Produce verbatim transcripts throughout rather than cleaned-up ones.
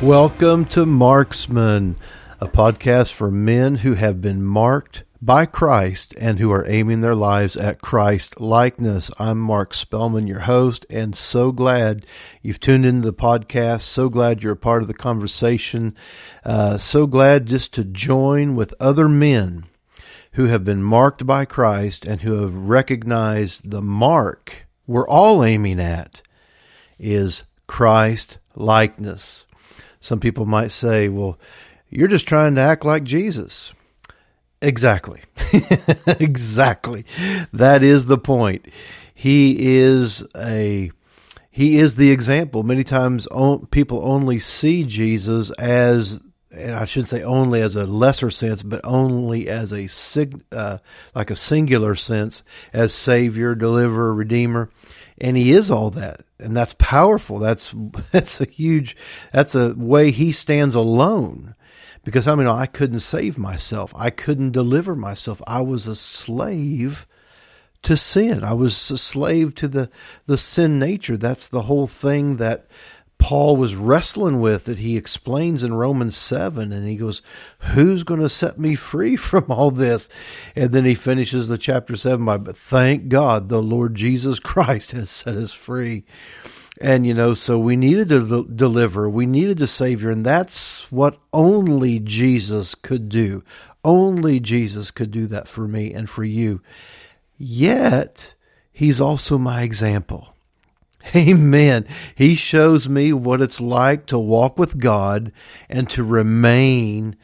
Welcome to Marksman, a podcast for men who have been marked by Christ and who are aiming their lives at Christ likeness. I'm Mark Spellman, your host, and so glad you've tuned into the podcast. So glad you're a part of the conversation. Uh, so glad just to join with other men who have been marked by Christ and who have recognized the mark we're all aiming at is Christ likeness. Some people might say, well, you're just trying to act like Jesus. Exactly. Exactly. That is the point. He is a he is the example. Many times on, people only see Jesus as, and I shouldn't say only as a lesser sense, but only as a sig, uh, like a singular sense, as Savior, Deliverer, Redeemer. And he is all that. And that's powerful. That's, that's a huge, that's a way he stands alone. Because I mean, I couldn't save myself. I couldn't deliver myself. I was a slave to sin. I was a slave to the, the sin nature. That's the whole thing that Paul was wrestling with, that he explains in Romans seven, and he goes, who's going to set me free from all this? And then he finishes the chapter seven by, but thank God the Lord Jesus Christ has set us free. And, you know, so we needed to deliver, we needed a Savior, and that's what only Jesus could do. Only Jesus could do that for me and for you. Yet, he's also my example. Amen. He shows me what it's like to walk with God and to remain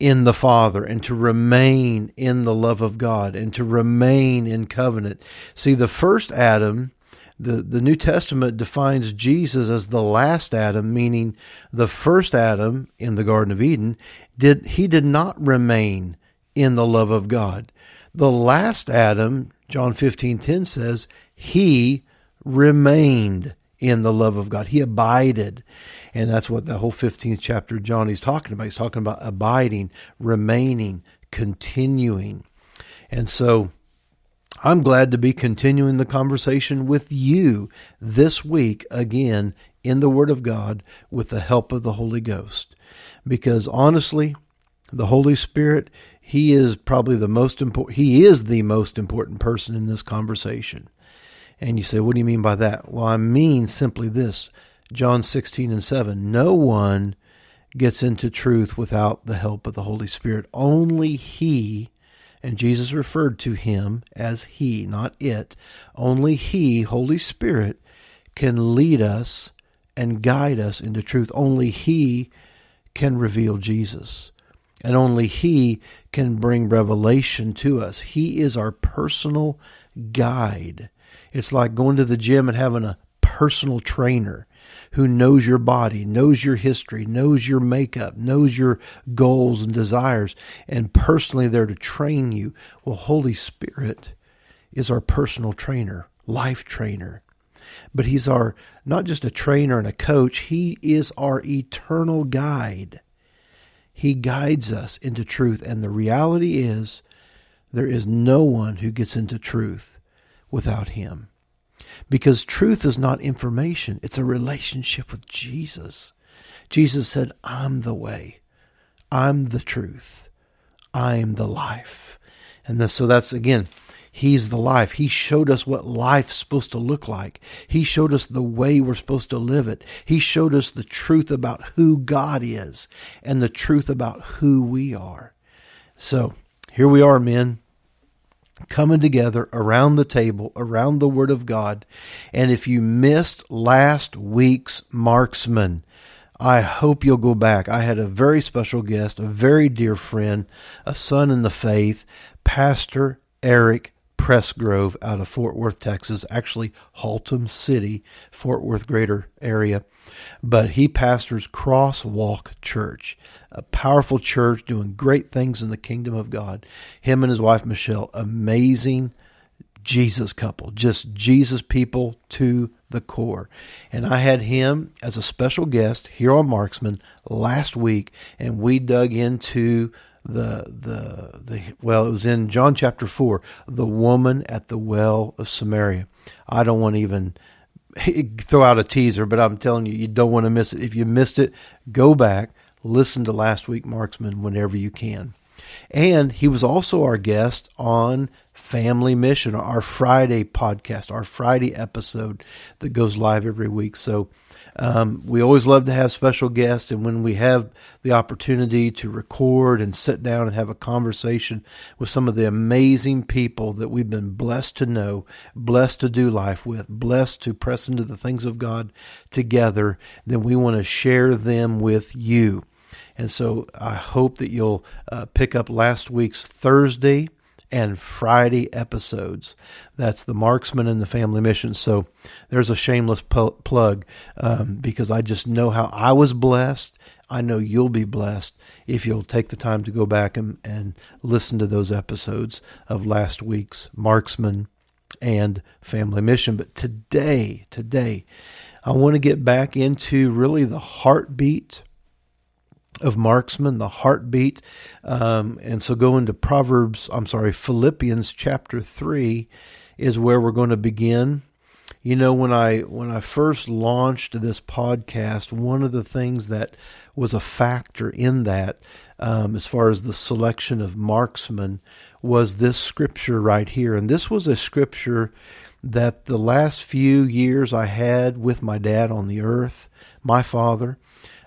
in the Father and to remain in the love of God and to remain in covenant. See, the first Adam, the, the New Testament defines Jesus as the last Adam, meaning the first Adam in the Garden of Eden, did he did not remain in the love of God. The last Adam, John fifteen ten says, he remained in the love of God. He abided. And that's what the whole fifteenth chapter of John he's talking about. He's talking about abiding, remaining, continuing. And so I'm glad to be continuing the conversation with you this week, again, in the Word of God with the help of the Holy Ghost. Because honestly, the Holy Spirit, he is probably the most important, he is the most important person in this conversation. And you say, what do you mean by that? Well, I mean simply this, John sixteen and seven, no one gets into truth without the help of the Holy Spirit. Only he, and Jesus referred to him as he, not it, only he, Holy Spirit, can lead us and guide us into truth. Only he can reveal Jesus. And only he can bring revelation to us. He is our personal guide. It's like going to the gym and having a personal trainer who knows your body, knows your history, knows your makeup, knows your goals and desires, and personally there to train you. Well, Holy Spirit is our personal trainer, life trainer. But he's our, not just a trainer and a coach, he is our eternal guide. He guides us into truth. And the reality is there is no one who gets into truth without him. Because truth is not information. It's a relationship with Jesus. Jesus said, I'm the way. I'm the truth. I'm the life. And so that's, again, he's the life. He showed us what life's supposed to look like. He showed us the way we're supposed to live it. He showed us the truth about who God is and the truth about who we are. So here we are, men, coming together around the table, around the Word of God. And if you missed last week's Marksman, I hope you'll go back. I had a very special guest, a very dear friend, a son in the faith, Pastor Eric Press Grove out of Fort Worth, Texas, actually Haltom City, Fort Worth greater area. But he pastors Crosswalk Church, a powerful church doing great things in the kingdom of God. Him and his wife, Michelle, amazing Jesus couple, just Jesus people to the core. And I had him as a special guest here on Marksman last week, and we dug into the the the well, it was in John chapter four, the woman at the well of Samaria. I don't want to even throw out a teaser, but I'm telling you, you don't want to miss it. If you missed it, go back, listen to last week Marksman whenever you can. And he was also our guest on Family Mission, our Friday podcast, our Friday episode that goes live every week. So um, we always love to have special guests. And when we have the opportunity to record and sit down and have a conversation with some of the amazing people that we've been blessed to know, blessed to do life with, blessed to press into the things of God together, then we want to share them with you. And so I hope that you'll uh, pick up last week's Thursday and Friday episodes. That's the Marksman and the Family Mission. So there's a shameless pu- plug um, because I just know how I was blessed. I know you'll be blessed if you'll take the time to go back and, and listen to those episodes of last week's Marksman and Family Mission. But today, today, I want to get back into really the heartbeat of Marksman, the heartbeat. Um, and so go into Proverbs, I'm sorry, Philippians chapter three is where we're going to begin. You know, when I, when I first launched this podcast, one of the things that was a factor in that, um, as far as the selection of Marksman, was this scripture right here. And this was a scripture that the last few years I had with my dad on the earth, my father.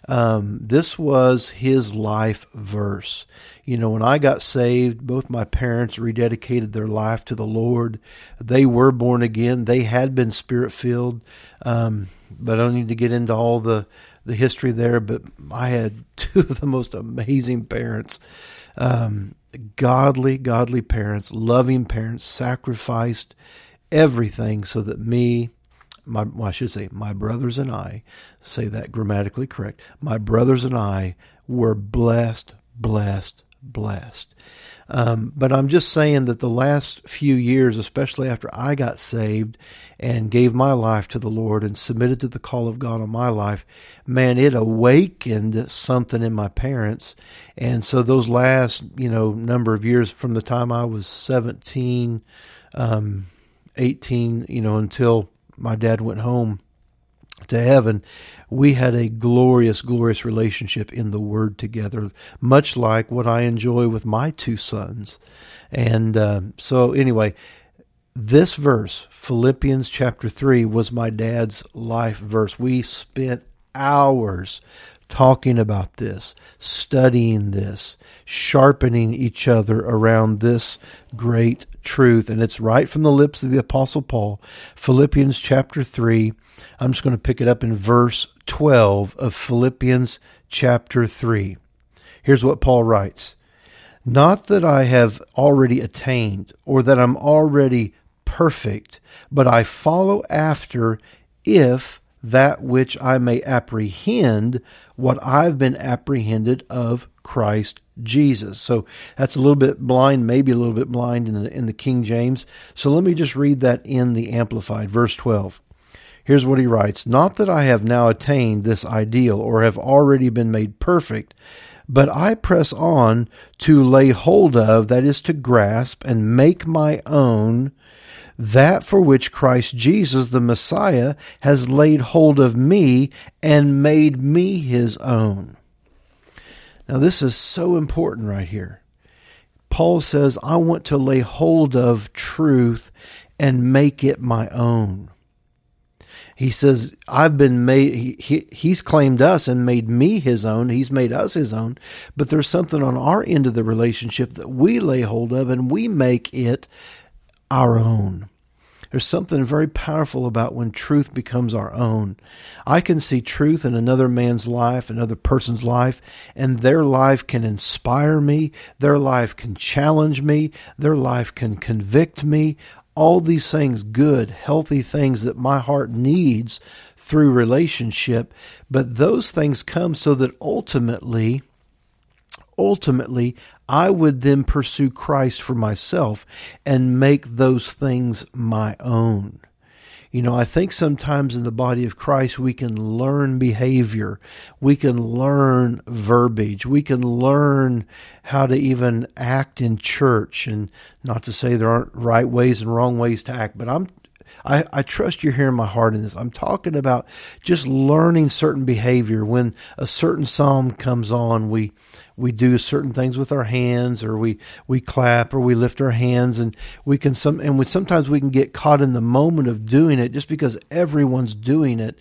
Um, this was his life verse. You know, when I got saved, both my parents rededicated their life to the Lord. They were born again. They had been spirit-filled. Um, but I don't need to get into all the, the history there, but I had two of the most amazing parents, um, godly, godly parents, loving parents, sacrificed everything so that me, My, well, I should say, my brothers and I, say that grammatically correct, my brothers and I were blessed, blessed, blessed. Um, but I'm just saying that the last few years, especially after I got saved and gave my life to the Lord and submitted to the call of God on my life, man, it awakened something in my parents. And so those last, you know, number of years from the time I was seventeen, um, eighteen, you know, until my dad went home to heaven, we had a glorious, glorious relationship in the Word together, much like what I enjoy with my two sons. And um, so anyway, this verse, Philippians chapter three, was my dad's life verse. We spent hours talking about this, studying this, sharpening each other around this great truth. And it's right from the lips of the Apostle Paul, Philippians chapter three. I'm just going to pick it up in verse twelve of Philippians chapter three. Here's what Paul writes. Not that I have already attained or that I'm already perfect, but I follow after, if that which I may apprehend what I've been apprehended of Christ Jesus. So that's a little bit blind, maybe a little bit blind in the, in the King James. So let me just read that in the Amplified, verse twelve. Here's what he writes. Not that I have now attained this ideal or have already been made perfect, but I press on to lay hold of, that is to grasp and make my own, that for which Christ Jesus, the Messiah, has laid hold of me and made me his own. Now, this is so important right here. Paul says, I want to lay hold of truth and make it my own. He says, I've been made, he, he, he's claimed us and made me his own. He's made us his own. But there's something on our end of the relationship that we lay hold of and we make it our own. There's something very powerful about when truth becomes our own. I can see truth in another man's life, another person's life, and their life can inspire me. Their life can challenge me. Their life can convict me. All these things, good, healthy things that my heart needs through relationship. But those things come so that ultimately ultimately I would then pursue Christ for myself and make those things my own. You know, I think sometimes in the body of Christ, we can learn behavior. We can learn verbiage. We can learn how to even act in church. And not to say there aren't right ways and wrong ways to act, but I'm, I, I trust you're hearing my heart in this. I'm talking about just learning certain behavior. When a certain psalm comes on, we we do certain things with our hands, or we, we clap, or we lift our hands, and we can some and we, sometimes we can get caught in the moment of doing it just because everyone's doing it,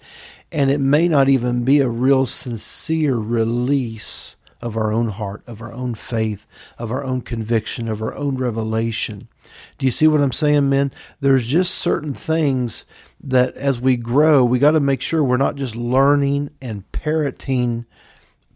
and it may not even be a real sincere release of our own heart, of our own faith, of our own conviction, of our own revelation. Do you see what I'm saying, men? There's just certain things that as we grow, we got to make sure we're not just learning and parroting,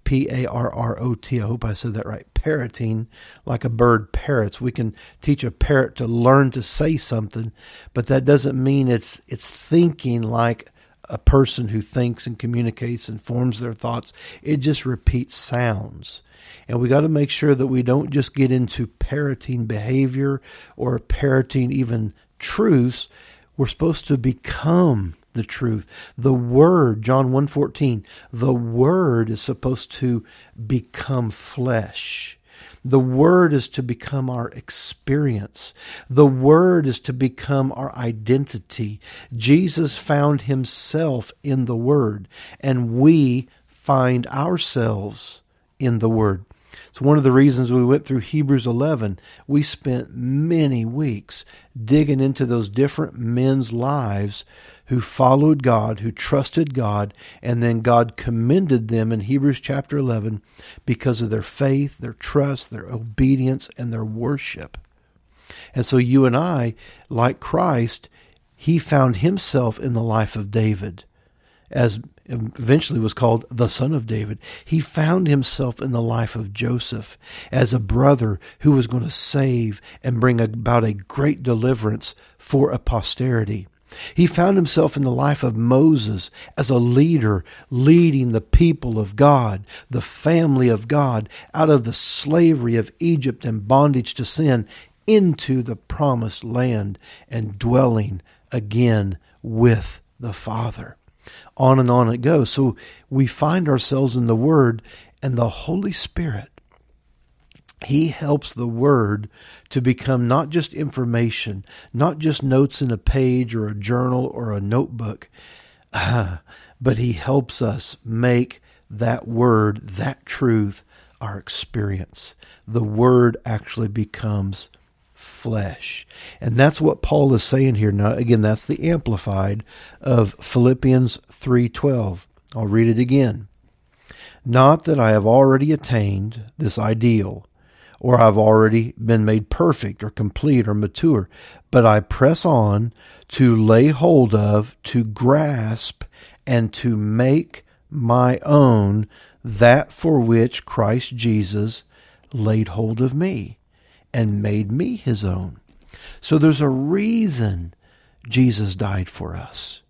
P A R R O T, I hope I said that right, parroting, like a bird parrots. We can teach a parrot to learn to say something, but that doesn't mean it's it's thinking like a person who thinks and communicates and forms their thoughts. It just repeats sounds. And we got to make sure that we don't just get into parroting behavior or parroting even truths. We're supposed to become the truth. The Word, John one fourteen, the Word is supposed to become flesh. The Word is to become our experience. The Word is to become our identity. Jesus found himself in the Word, and we find ourselves in the Word. It's one of the reasons we went through Hebrews eleven. We spent many weeks digging into those different men's lives who followed God, who trusted God, and then God commended them in Hebrews chapter eleven because of their faith, their trust, their obedience, and their worship. And so you and I, like Christ, he found himself in the life of David, as eventually was called the son of David. He found himself in the life of Joseph as a brother who was going to save and bring about a great deliverance for a posterity. He found himself in the life of Moses as a leader, leading the people of God, the family of God, out of the slavery of Egypt and bondage to sin into the promised land and dwelling again with the Father. On and on it goes. So we find ourselves in the Word, and the Holy Spirit, he helps the Word to become not just information, not just notes in a page or a journal or a notebook, uh, but he helps us make that Word, that truth, our experience. The Word actually becomes flesh. And that's what Paul is saying here. Now, again, that's the amplified of Philippians three twelve. I'll read it again. Not that I have already attained this ideal, or I've already been made perfect or complete or mature, but I press on to lay hold of, to grasp, and to make my own that for which Christ Jesus laid hold of me and made me his own. So there's a reason Jesus died for us.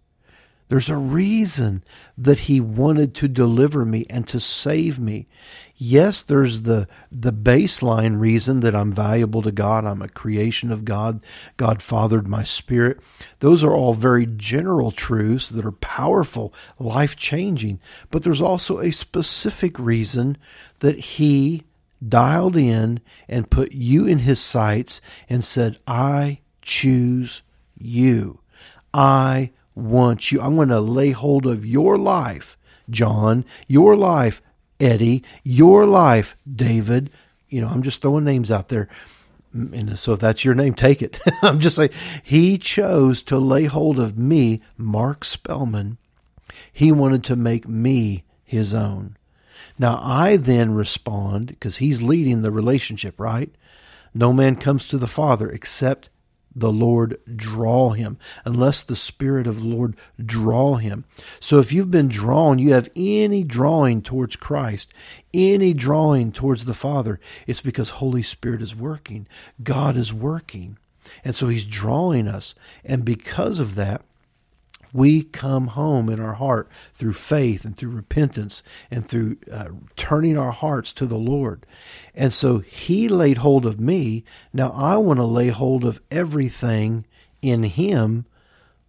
There's a reason that he wanted to deliver me and to save me. Yes, there's the the baseline reason that I'm valuable to God. I'm a creation of God. God fathered my spirit. Those are all very general truths that are powerful, life-changing. But there's also a specific reason that he dialed in and put you in his sights and said, I choose you. I want you. I'm going to lay hold of your life, John, your life, Eddie, your life, David. You know, I'm just throwing names out there. And so if that's your name, take it. I'm just saying, he chose to lay hold of me, Mark Spellman. He wanted to make me his own. Now I then respond, because he's leading the relationship, right? No man comes to the Father except the Lord draw him, unless the Spirit of the Lord draw him. So if you've been drawn, you have any drawing towards Christ, any drawing towards the Father, it's because Holy Spirit is working. God is working. And so he's drawing us. And because of that, we come home in our heart through faith and through repentance and through uh, turning our hearts to the Lord. And so he laid hold of me. Now I want to lay hold of everything in him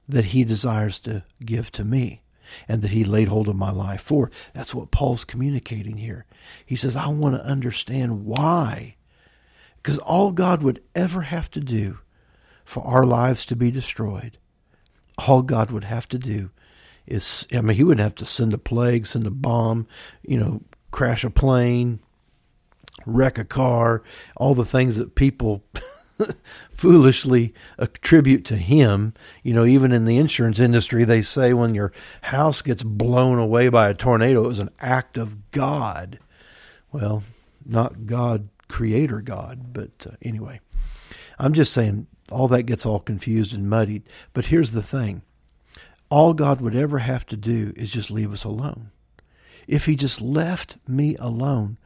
that he desires to give to me and that he laid hold of my life for. That's what Paul's communicating here. He says, I want to understand why. Because all God would ever have to do for our lives to be destroyed, all God would have to do is, I mean, he wouldn't have to send a plague, send a bomb, you know, crash a plane, wreck a car, all the things that people foolishly attribute to him. You know, even in the insurance industry, they say when your house gets blown away by a tornado, it was an act of God. Well, not God, Creator God, but uh, anyway, I'm just saying all that gets all confused and muddied. But here's the thing. All God would ever have to do is just leave us alone. If he just left me alone,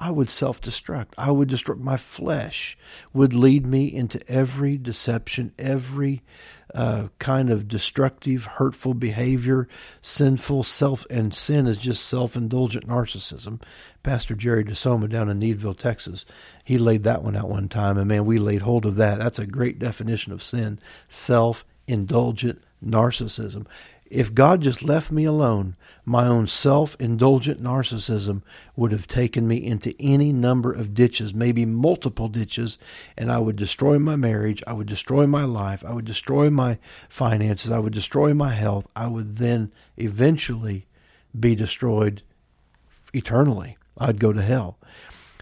I would self-destruct. I would destroy. My flesh would lead me into every deception, every uh, kind of destructive, hurtful behavior, sinful self, and sin is just self-indulgent narcissism. Pastor Jerry DeSoma down in Needville, Texas, he laid that one out one time, and man, we laid hold of that. That's a great definition of sin, self-indulgent narcissism. If God just left me alone, my own self-indulgent narcissism would have taken me into any number of ditches, maybe multiple ditches, and I would destroy my marriage, I would destroy my life, I would destroy my finances, I would destroy my health, I would then eventually be destroyed eternally. I'd go to hell.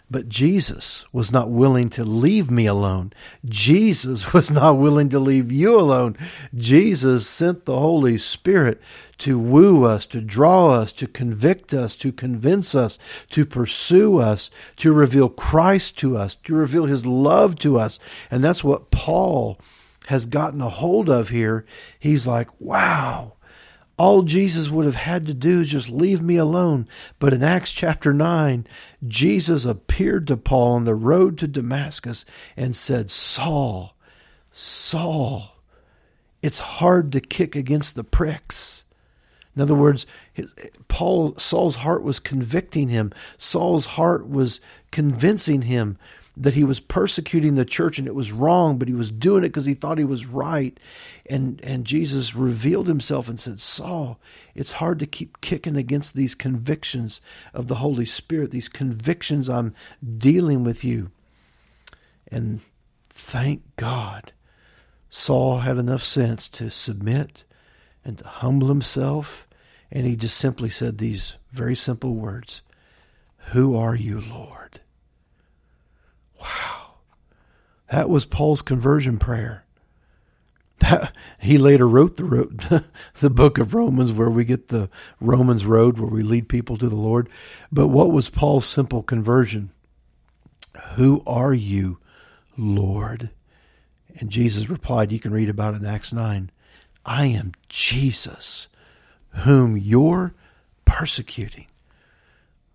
But Jesus was not willing to leave me alone. Jesus was not willing to leave you alone. Jesus sent the Holy Spirit to woo us, to draw us, to convict us, to convince us, to pursue us, to reveal Christ to us, to reveal his love to us. And that's what Paul has gotten a hold of here. He's like, wow. All Jesus would have had to do is just leave me alone. But in Acts chapter nine, Jesus appeared to Paul on the road to Damascus and said, Saul, Saul, it's hard to kick against the pricks. In other words, his, Paul, Saul's heart was convicting him. Saul's heart was convincing him that he was persecuting the church and it was wrong, but he was doing it because he thought he was right. And and Jesus revealed himself and said, Saul, it's hard to keep kicking against these convictions of the Holy Spirit, these convictions I'm dealing with you. And thank God, Saul had enough sense to submit and to humble himself. And he just simply said these very simple words, Who are you, Lord? Wow, that was Paul's conversion prayer. That, he later wrote the, the the book of Romans, where we get the Romans road, where we lead people to the Lord. But what was Paul's simple conversion? Who are you, Lord? And Jesus replied, you can read about it in Acts nine, I am Jesus, whom you're persecuting.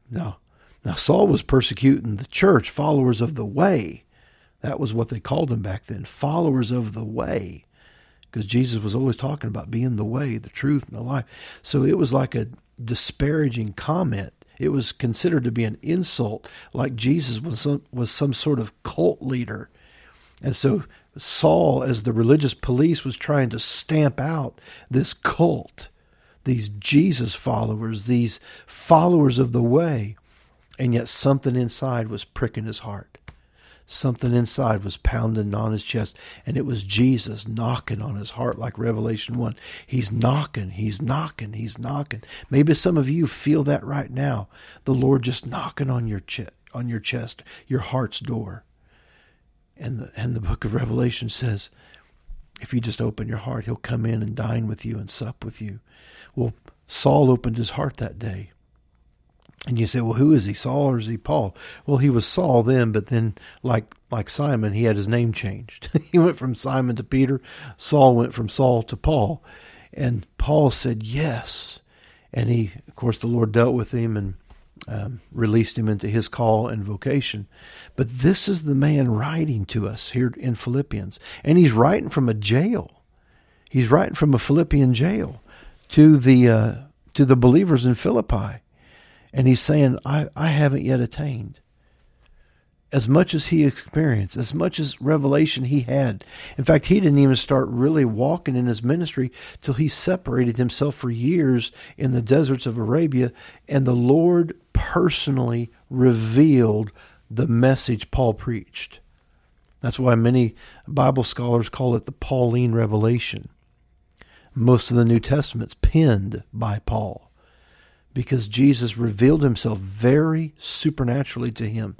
No. Now, Saul was persecuting the church, followers of the way. That was what they called them back then, followers of the way, because Jesus was always talking about being the way, the truth, and the life. So it was like a disparaging comment. It was considered to be an insult, like Jesus was some, was some sort of cult leader. And so Saul, as the religious police, was trying to stamp out this cult, these Jesus followers, these followers of the way. And yet something inside was pricking his heart. Something inside was pounding on his chest. And it was Jesus knocking on his heart like Revelation one. He's knocking, he's knocking, he's knocking. Maybe some of you feel that right now. The Lord just knocking on your, che- on your chest, your heart's door. And the, and the book of Revelation says, if you just open your heart, he'll come in and dine with you and sup with you. Well, Saul opened his heart that day. And you say, well, who is he, Saul or is he Paul? Well, he was Saul then, but then like like Simon, he had his name changed. He went from Simon to Peter. Saul went from Saul to Paul. And Paul said, yes. And he, of course, the Lord dealt with him and um, released him into his call and vocation. But this is the man writing to us here in Philippians. And he's writing from a jail. He's writing from a Philippian jail. to the uh, to the believers in Philippi. And he's saying, I, I haven't yet attained. As much as he experienced, as much as revelation he had. In fact, he didn't even start really walking in his ministry till he separated himself for years in the deserts of Arabia, and the Lord personally revealed the message Paul preached. That's why many Bible scholars call it the Pauline revelation. Most of the New Testament's penned by Paul, because Jesus revealed himself very supernaturally to him.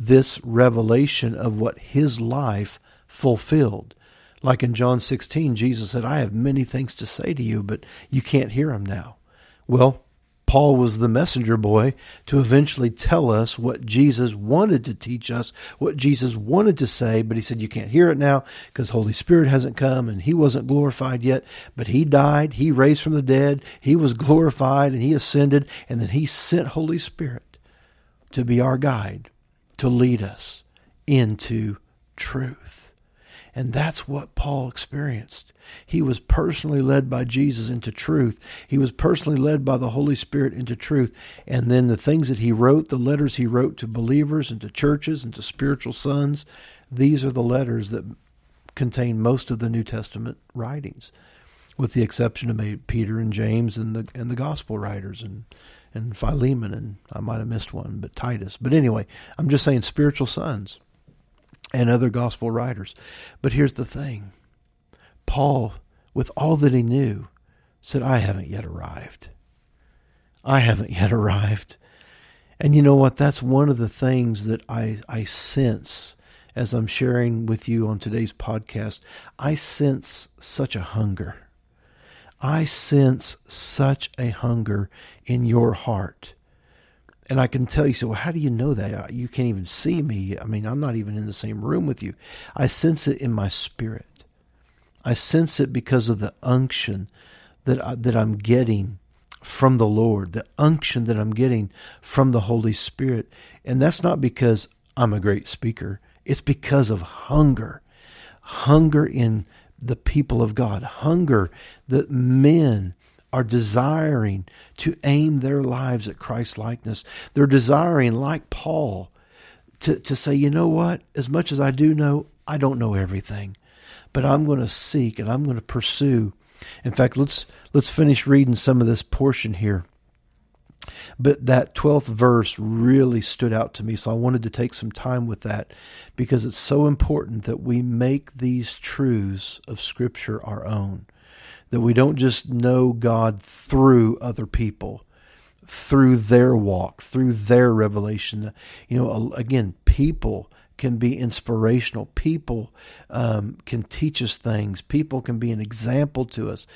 This revelation of what his life fulfilled. Like in John sixteen, Jesus said, I have many things to say to you, but you can't hear them now. Well, Paul was the messenger boy to eventually tell us what Jesus wanted to teach us, what Jesus wanted to say, but he said, you can't hear it now because the Holy Spirit hasn't come and he wasn't glorified yet, but he died, he raised from the dead, he was glorified and he ascended, and then he sent Holy Spirit to be our guide, to lead us into truth. And that's what Paul experienced. He was personally led by Jesus into truth. He was personally led by the Holy Spirit into truth. And then the things that he wrote, the letters he wrote to believers and to churches and to spiritual sons, these are the letters that contain most of the New Testament writings, with the exception of Peter and James and the and the gospel writers and, and Philemon, and I might have missed one, but Titus. But anyway, I'm just saying spiritual sons and other gospel writers. But here's the thing. Paul, with all that he knew, said, I haven't yet arrived. I haven't yet arrived. And you know what? That's one of the things that I, I sense as I'm sharing with you on today's podcast. I sense such a hunger. I sense such a hunger in your heart. And I can tell you, so well, how do you know that? You can't even see me. I mean, I'm not even in the same room with you. I sense it in my spirit. I sense it because of the unction that, I, that I'm getting from the Lord, the unction that I'm getting from the Holy Spirit. And that's not because I'm a great speaker. It's because of hunger, hunger in the people of God, hunger that men are desiring to aim their lives at Christ's likeness. They're desiring, like Paul, to, to say, you know what? As much as I do know, I don't know everything, but I'm going to seek and I'm going to pursue. In fact, let's let's finish reading some of this portion here. But that twelfth verse really stood out to me, so I wanted to take some time with that because it's so important that we make these truths of Scripture our own. That we don't just know God through other people, through their walk, through their revelation. You know, again, people can be inspirational. People um, can teach us things. People can be an example to us.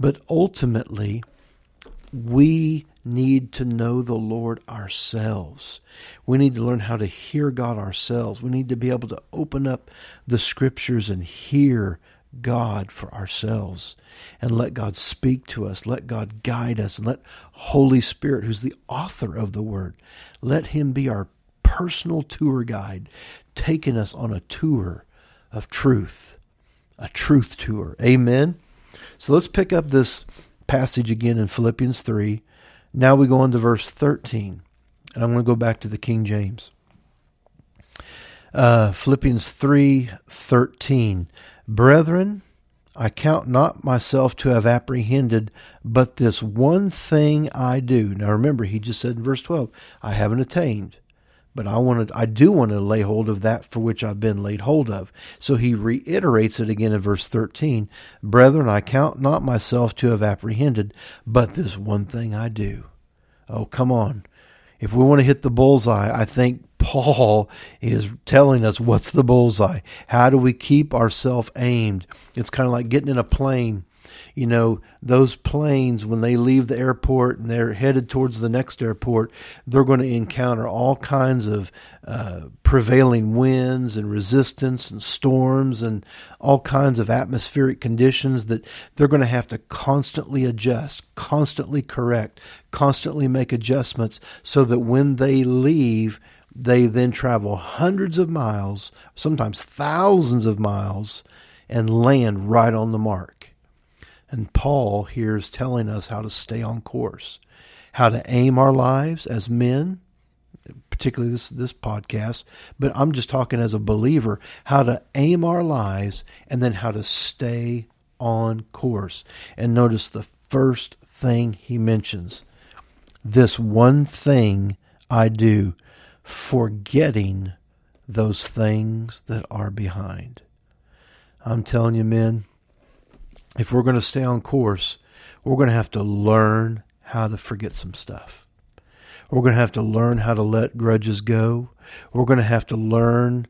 But ultimately, we need to know the Lord ourselves. We need to learn how to hear God ourselves. We need to be able to open up the Scriptures and hear God for ourselves, and let God speak to us, let God guide us, and let Holy Spirit, who's the author of the Word, let Him be our personal tour guide, taking us on a tour of truth, a truth tour. Amen? So let's pick up this passage again in Philippians three. Now we go on to verse thirteen, and I'm going to go back to the King James. Uh, Philippians three thirteen. Brethren, I count not myself to have apprehended, but this one thing I do. Now remember, he just said in verse twelve, I haven't attained, but I wanted, I do want to lay hold of that for which I've been laid hold of. So he reiterates it again in verse thirteen. Brethren, I count not myself to have apprehended, but this one thing I do. Oh, come on. If we want to hit the bullseye, I think Paul is telling us what's the bullseye. How do we keep ourselves aimed? It's kind of like getting in a plane. You know, those planes, when they leave the airport and they're headed towards the next airport, they're going to encounter all kinds of uh, prevailing winds and resistance and storms and all kinds of atmospheric conditions that they're going to have to constantly adjust, constantly correct, constantly make adjustments so that when they leave, they then travel hundreds of miles, sometimes thousands of miles, and land right on the mark. And Paul here is telling us how to stay on course, how to aim our lives as men, particularly this this podcast, but I'm just talking as a believer, how to aim our lives and then how to stay on course. And notice the first thing he mentions, this one thing I do, forgetting those things that are behind. I'm telling you, men, if we're going to stay on course, we're going to have to learn how to forget some stuff. We're going to have to learn how to let grudges go. We're going to have to learn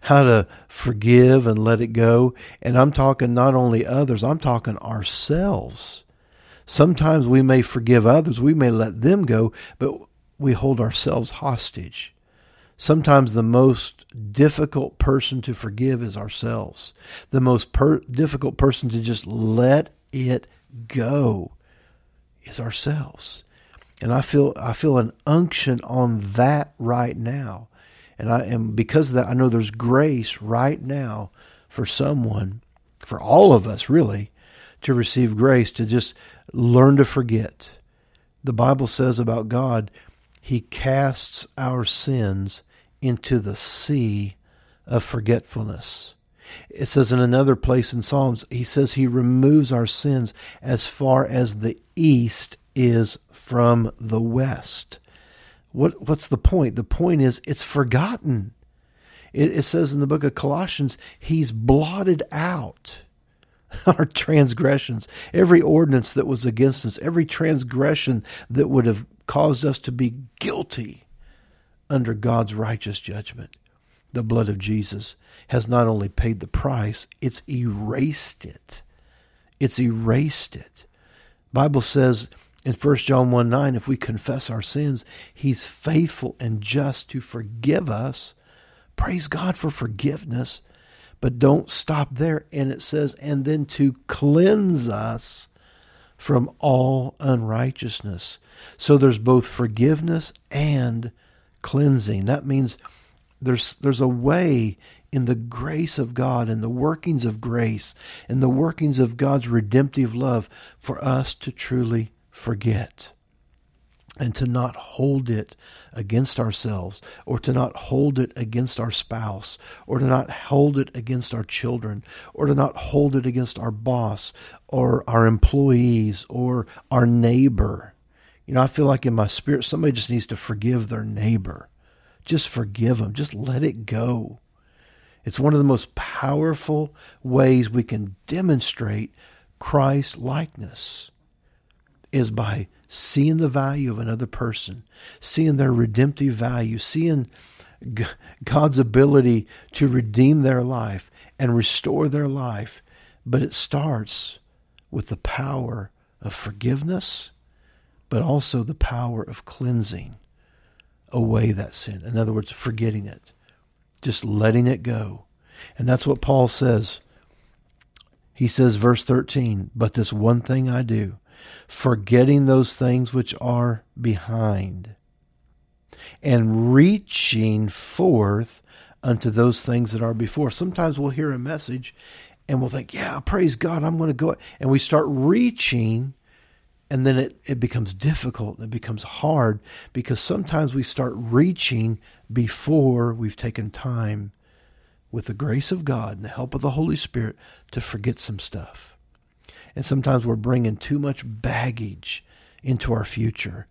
how to forgive and let it go. And I'm talking not only others, I'm talking ourselves. Sometimes we may forgive others, we may let them go, but we hold ourselves hostage. Sometimes the most difficult person to forgive is ourselves. The most per- difficult person to just let it go is ourselves. And I feel I feel an unction on that right now. And I am because of that, I know there's grace right now for someone, for all of us really, to receive grace, to just learn to forget. The Bible says about God, He casts our sins into the sea of forgetfulness. It says in another place in Psalms, he says he removes our sins as far as the east is from the west. What what's the point? The point is it's forgotten. It, it says in the book of Colossians, he's blotted out our transgressions, every ordinance that was against us, every transgression that would have caused us to be guilty under God's righteous judgment. The blood of Jesus has not only paid the price, it's erased it. It's erased it. Bible says in First John one nine, if we confess our sins, he's faithful and just to forgive us. Praise God for forgiveness. But don't stop there. And it says, and then to cleanse us from all unrighteousness. So there's both forgiveness and cleansing. That means there's there's a way in the grace of God and the workings of grace and the workings of God's redemptive love for us to truly forget and to not hold it against ourselves, or to not hold it against our spouse, or to not hold it against our children, or to not hold it against our boss or our employees or our neighbor. You know, I feel like in my spirit, somebody just needs to forgive their neighbor. Just forgive them. Just let it go. It's one of the most powerful ways we can demonstrate Christ likeness is by seeing the value of another person, seeing their redemptive value, seeing God's ability to redeem their life and restore their life. But it starts with the power of forgiveness, but also the power of cleansing away that sin. In other words, forgetting it, just letting it go. And that's what Paul says. He says, verse thirteen, but this one thing I do, forgetting those things which are behind and reaching forth unto those things that are before. Sometimes we'll hear a message and we'll think, yeah, praise God, I'm going to go. And we start reaching, and then it, it becomes difficult and it becomes hard because sometimes we start reaching before we've taken time with the grace of God and the help of the Holy Spirit to forget some stuff. And sometimes we're bringing too much baggage into our future.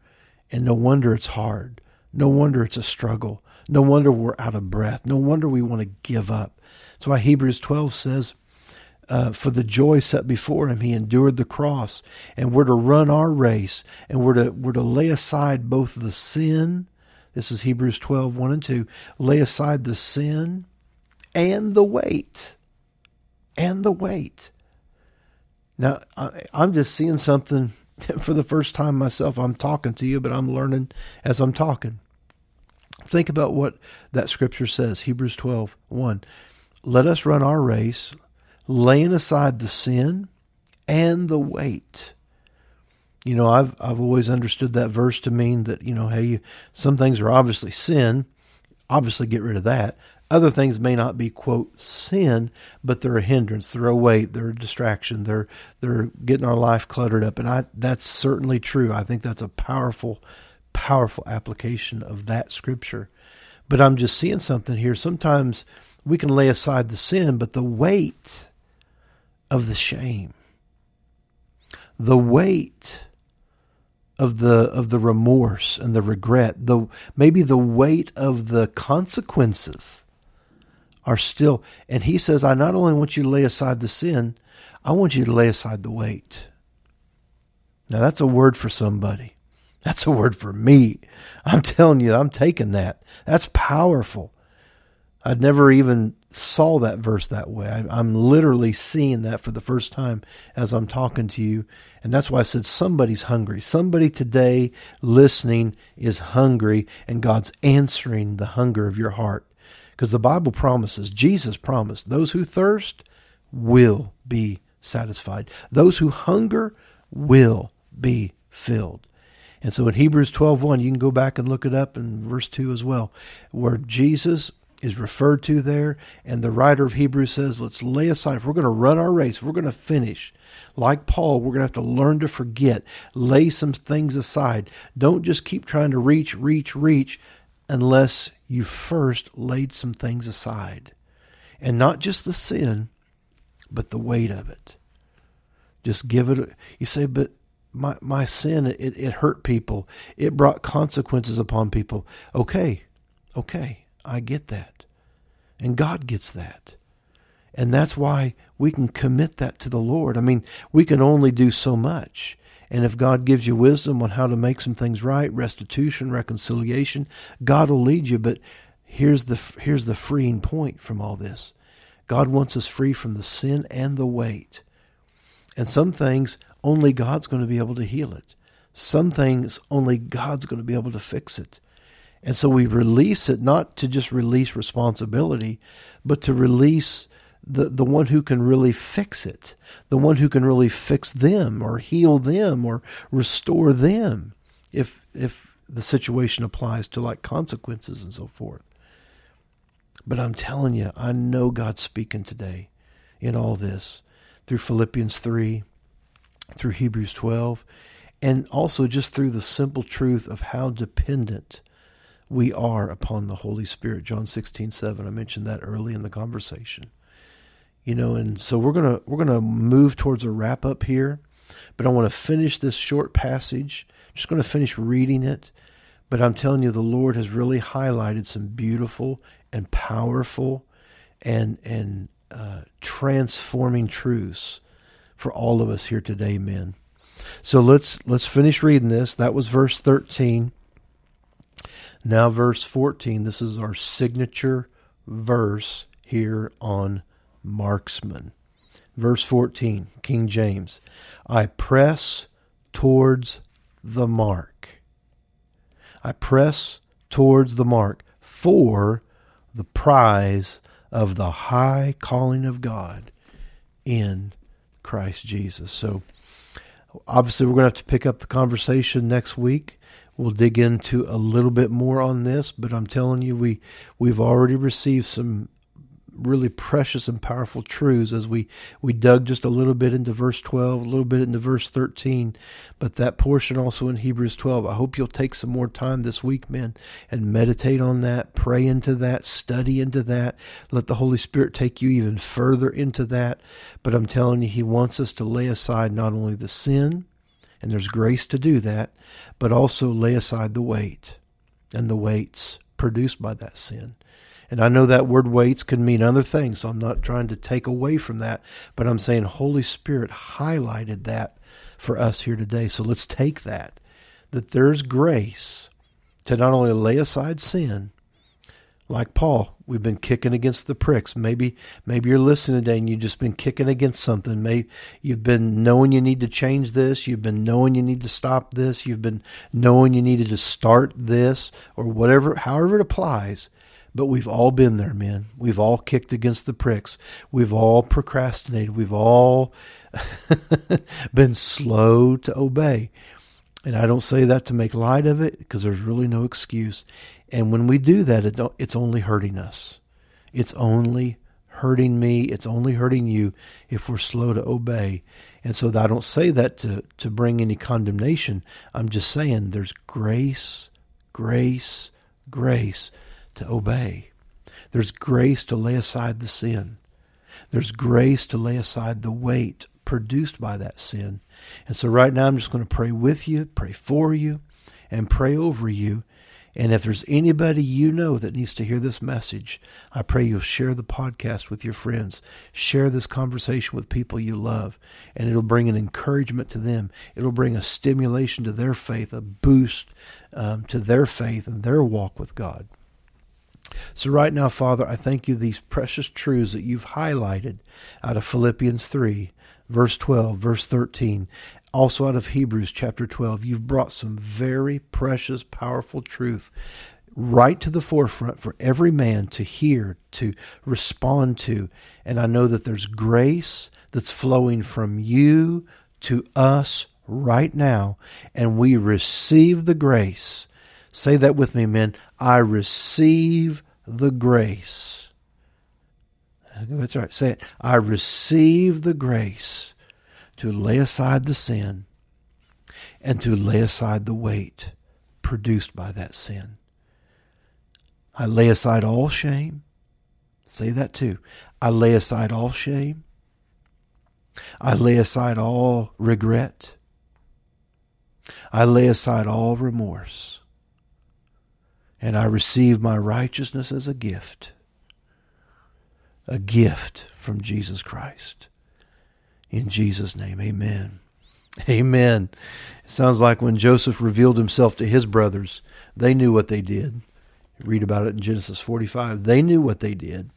And no wonder it's hard. No wonder it's a struggle. No wonder we're out of breath. No wonder we want to give up. That's why Hebrews twelve says, uh, for the joy set before him, he endured the cross. And we're to run our race. And we're to, we're to lay aside both the sin. This is Hebrews twelve, one and two. Lay aside the sin and the weight. And the weight. Now, I'm just seeing something for the first time myself. I'm talking to you, but I'm learning as I'm talking. Think about what that scripture says, Hebrews twelve, one. Let us run our race, laying aside the sin and the weight. You know, I've I've always understood that verse to mean that, you know, hey, you, some things are obviously sin. Obviously, get rid of that. Other things may not be, quote, sin, but they're a hindrance, they're a weight, they're a distraction, they're they're getting our life cluttered up. And I that's certainly true. I think that's a powerful, powerful application of that scripture. But I'm just seeing something here. Sometimes we can lay aside the sin, but the weight of the shame, the weight of the of the remorse and the regret, the maybe the weight of the consequences are still. And he says, I not only want you to lay aside the sin, I want you to lay aside the weight. Now that's a word for somebody. That's a word for me. I'm telling you, I'm taking that. That's powerful. I'd never even saw that verse that way. I, I'm literally seeing that for the first time as I'm talking to you. And that's why I said somebody's hungry. Somebody today listening is hungry, and God's answering the hunger of your heart. Because the Bible promises, Jesus promised, those who thirst will be satisfied. Those who hunger will be filled. And so in Hebrews twelve one, you can go back and look it up, in verse two as well, where Jesus is referred to there. And the writer of Hebrews says, let's lay aside. If we're going to run our race, if we're going to finish, like Paul, we're going to have to learn to forget, lay some things aside. Don't just keep trying to reach, reach, reach, unless you first laid some things aside. And not just the sin, but the weight of it. Just give it. You say, but my, my sin, it, it hurt people. It brought consequences upon people. Okay, okay. I get that. And God gets that. And that's why we can commit that to the Lord. I mean, we can only do so much. And if God gives you wisdom on how to make some things right, restitution, reconciliation, God will lead you. But here's the here's the freeing point from all this. God wants us free from the sin and the weight. And some things, only God's going to be able to heal it. Some things, only God's going to be able to fix it. And so we release it, not to just release responsibility, but to release the, the one who can really fix it, the one who can really fix them or heal them or restore them, if if the situation applies to like consequences and so forth. But I'm telling you, I know God's speaking today in all this, through Philippians three, through Hebrews twelve, and also just through the simple truth of how dependent we are upon the Holy Spirit. John sixteen seven. I mentioned that early in the conversation, you know. And so we're gonna we're gonna move towards a wrap up here, but I want to finish this short passage. I'm just going to finish reading it, but I'm telling you, the Lord has really highlighted some beautiful and powerful and and uh, transforming truths for all of us here today, men. So let's let's finish reading this. That was verse thirteen. Now, verse fourteen, this is our signature verse here on Marksman. Verse fourteen, King James, I press towards the mark. I press towards the mark for the prize of the high calling of God in Christ Jesus. So, obviously, we're going to have to pick up the conversation next week. We'll dig into a little bit more on this, but I'm telling you, we, we've already received some really precious and powerful truths as we, we dug just a little bit into verse twelve, a little bit into verse thirteen, but that portion also in Hebrews twelve. I hope you'll take some more time this week, men, and meditate on that, pray into that, study into that, let the Holy Spirit take you even further into that. But I'm telling you, He wants us to lay aside not only the sin, and there's grace to do that, but also lay aside the weight and the weights produced by that sin. And I know that word weights can mean other things, so I'm not trying to take away from that, but I'm saying Holy Spirit highlighted that for us here today. So let's take that, that there's grace to not only lay aside sin, like Paul, we've been kicking against the pricks. Maybe maybe you're listening today and you've just been kicking against something. Maybe you've been knowing you need to change this. You've been knowing you need to stop this. You've been knowing you needed to start this, or whatever, however it applies. But we've all been there, men. We've all kicked against the pricks. We've all procrastinated. We've all been slow to obey. And I don't say that to make light of it, because there's really no excuse. And when we do that, it don't, it's only hurting us. It's only hurting me. It's only hurting you if we're slow to obey. And so I don't say that to, to bring any condemnation. I'm just saying there's grace, grace, grace to obey. There's grace to lay aside the sin. There's grace to lay aside the weight produced by that sin. And so right now I'm just going to pray with you, pray for you, and pray over you. And if there's anybody you know that needs to hear this message, I pray you'll share the podcast with your friends. Share this conversation with people you love, and it'll bring an encouragement to them. It'll bring a stimulation to their faith, a boost um, to their faith and their walk with God. So right now, Father, I thank you these precious truths that you've highlighted out of Philippians three, verse twelve, verse thirteen, also out of Hebrews chapter twelve. You've brought some very precious, powerful truth right to the forefront for every man to hear, to respond to. And I know that there's grace that's flowing from you to us right now, and we receive the grace. Say that with me, men. I receive the grace. That's right. Say it. I receive the grace to lay aside the sin and to lay aside the weight produced by that sin. I lay aside all shame. Say that too. I lay aside all shame. I lay aside all regret. I lay aside all remorse. And I receive my righteousness as a gift, a gift from Jesus Christ. In Jesus' name, amen. Amen. It sounds like when Joseph revealed himself to his brothers, they knew what they did. Read about it in Genesis forty-five. They knew what they did.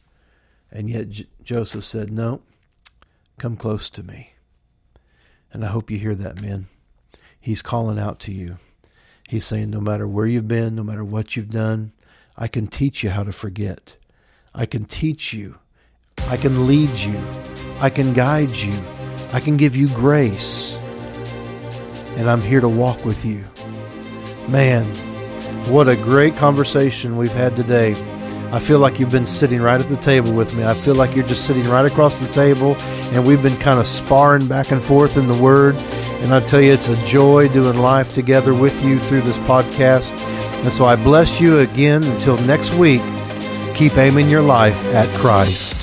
And yet J- Joseph said, no, come close to me. And I hope you hear that, men. He's calling out to you. He's saying, no matter where you've been, no matter what you've done, I can teach you how to forget. I can teach you. I can lead you. I can guide you. I can give you grace. And I'm here to walk with you. Man, what a great conversation we've had today. I feel like you've been sitting right at the table with me. I feel like you're just sitting right across the table, and we've been kind of sparring back and forth in the Word. And I tell you, it's a joy doing life together with you through this podcast. And so I bless you again. Until next week, keep aiming your life at Christ.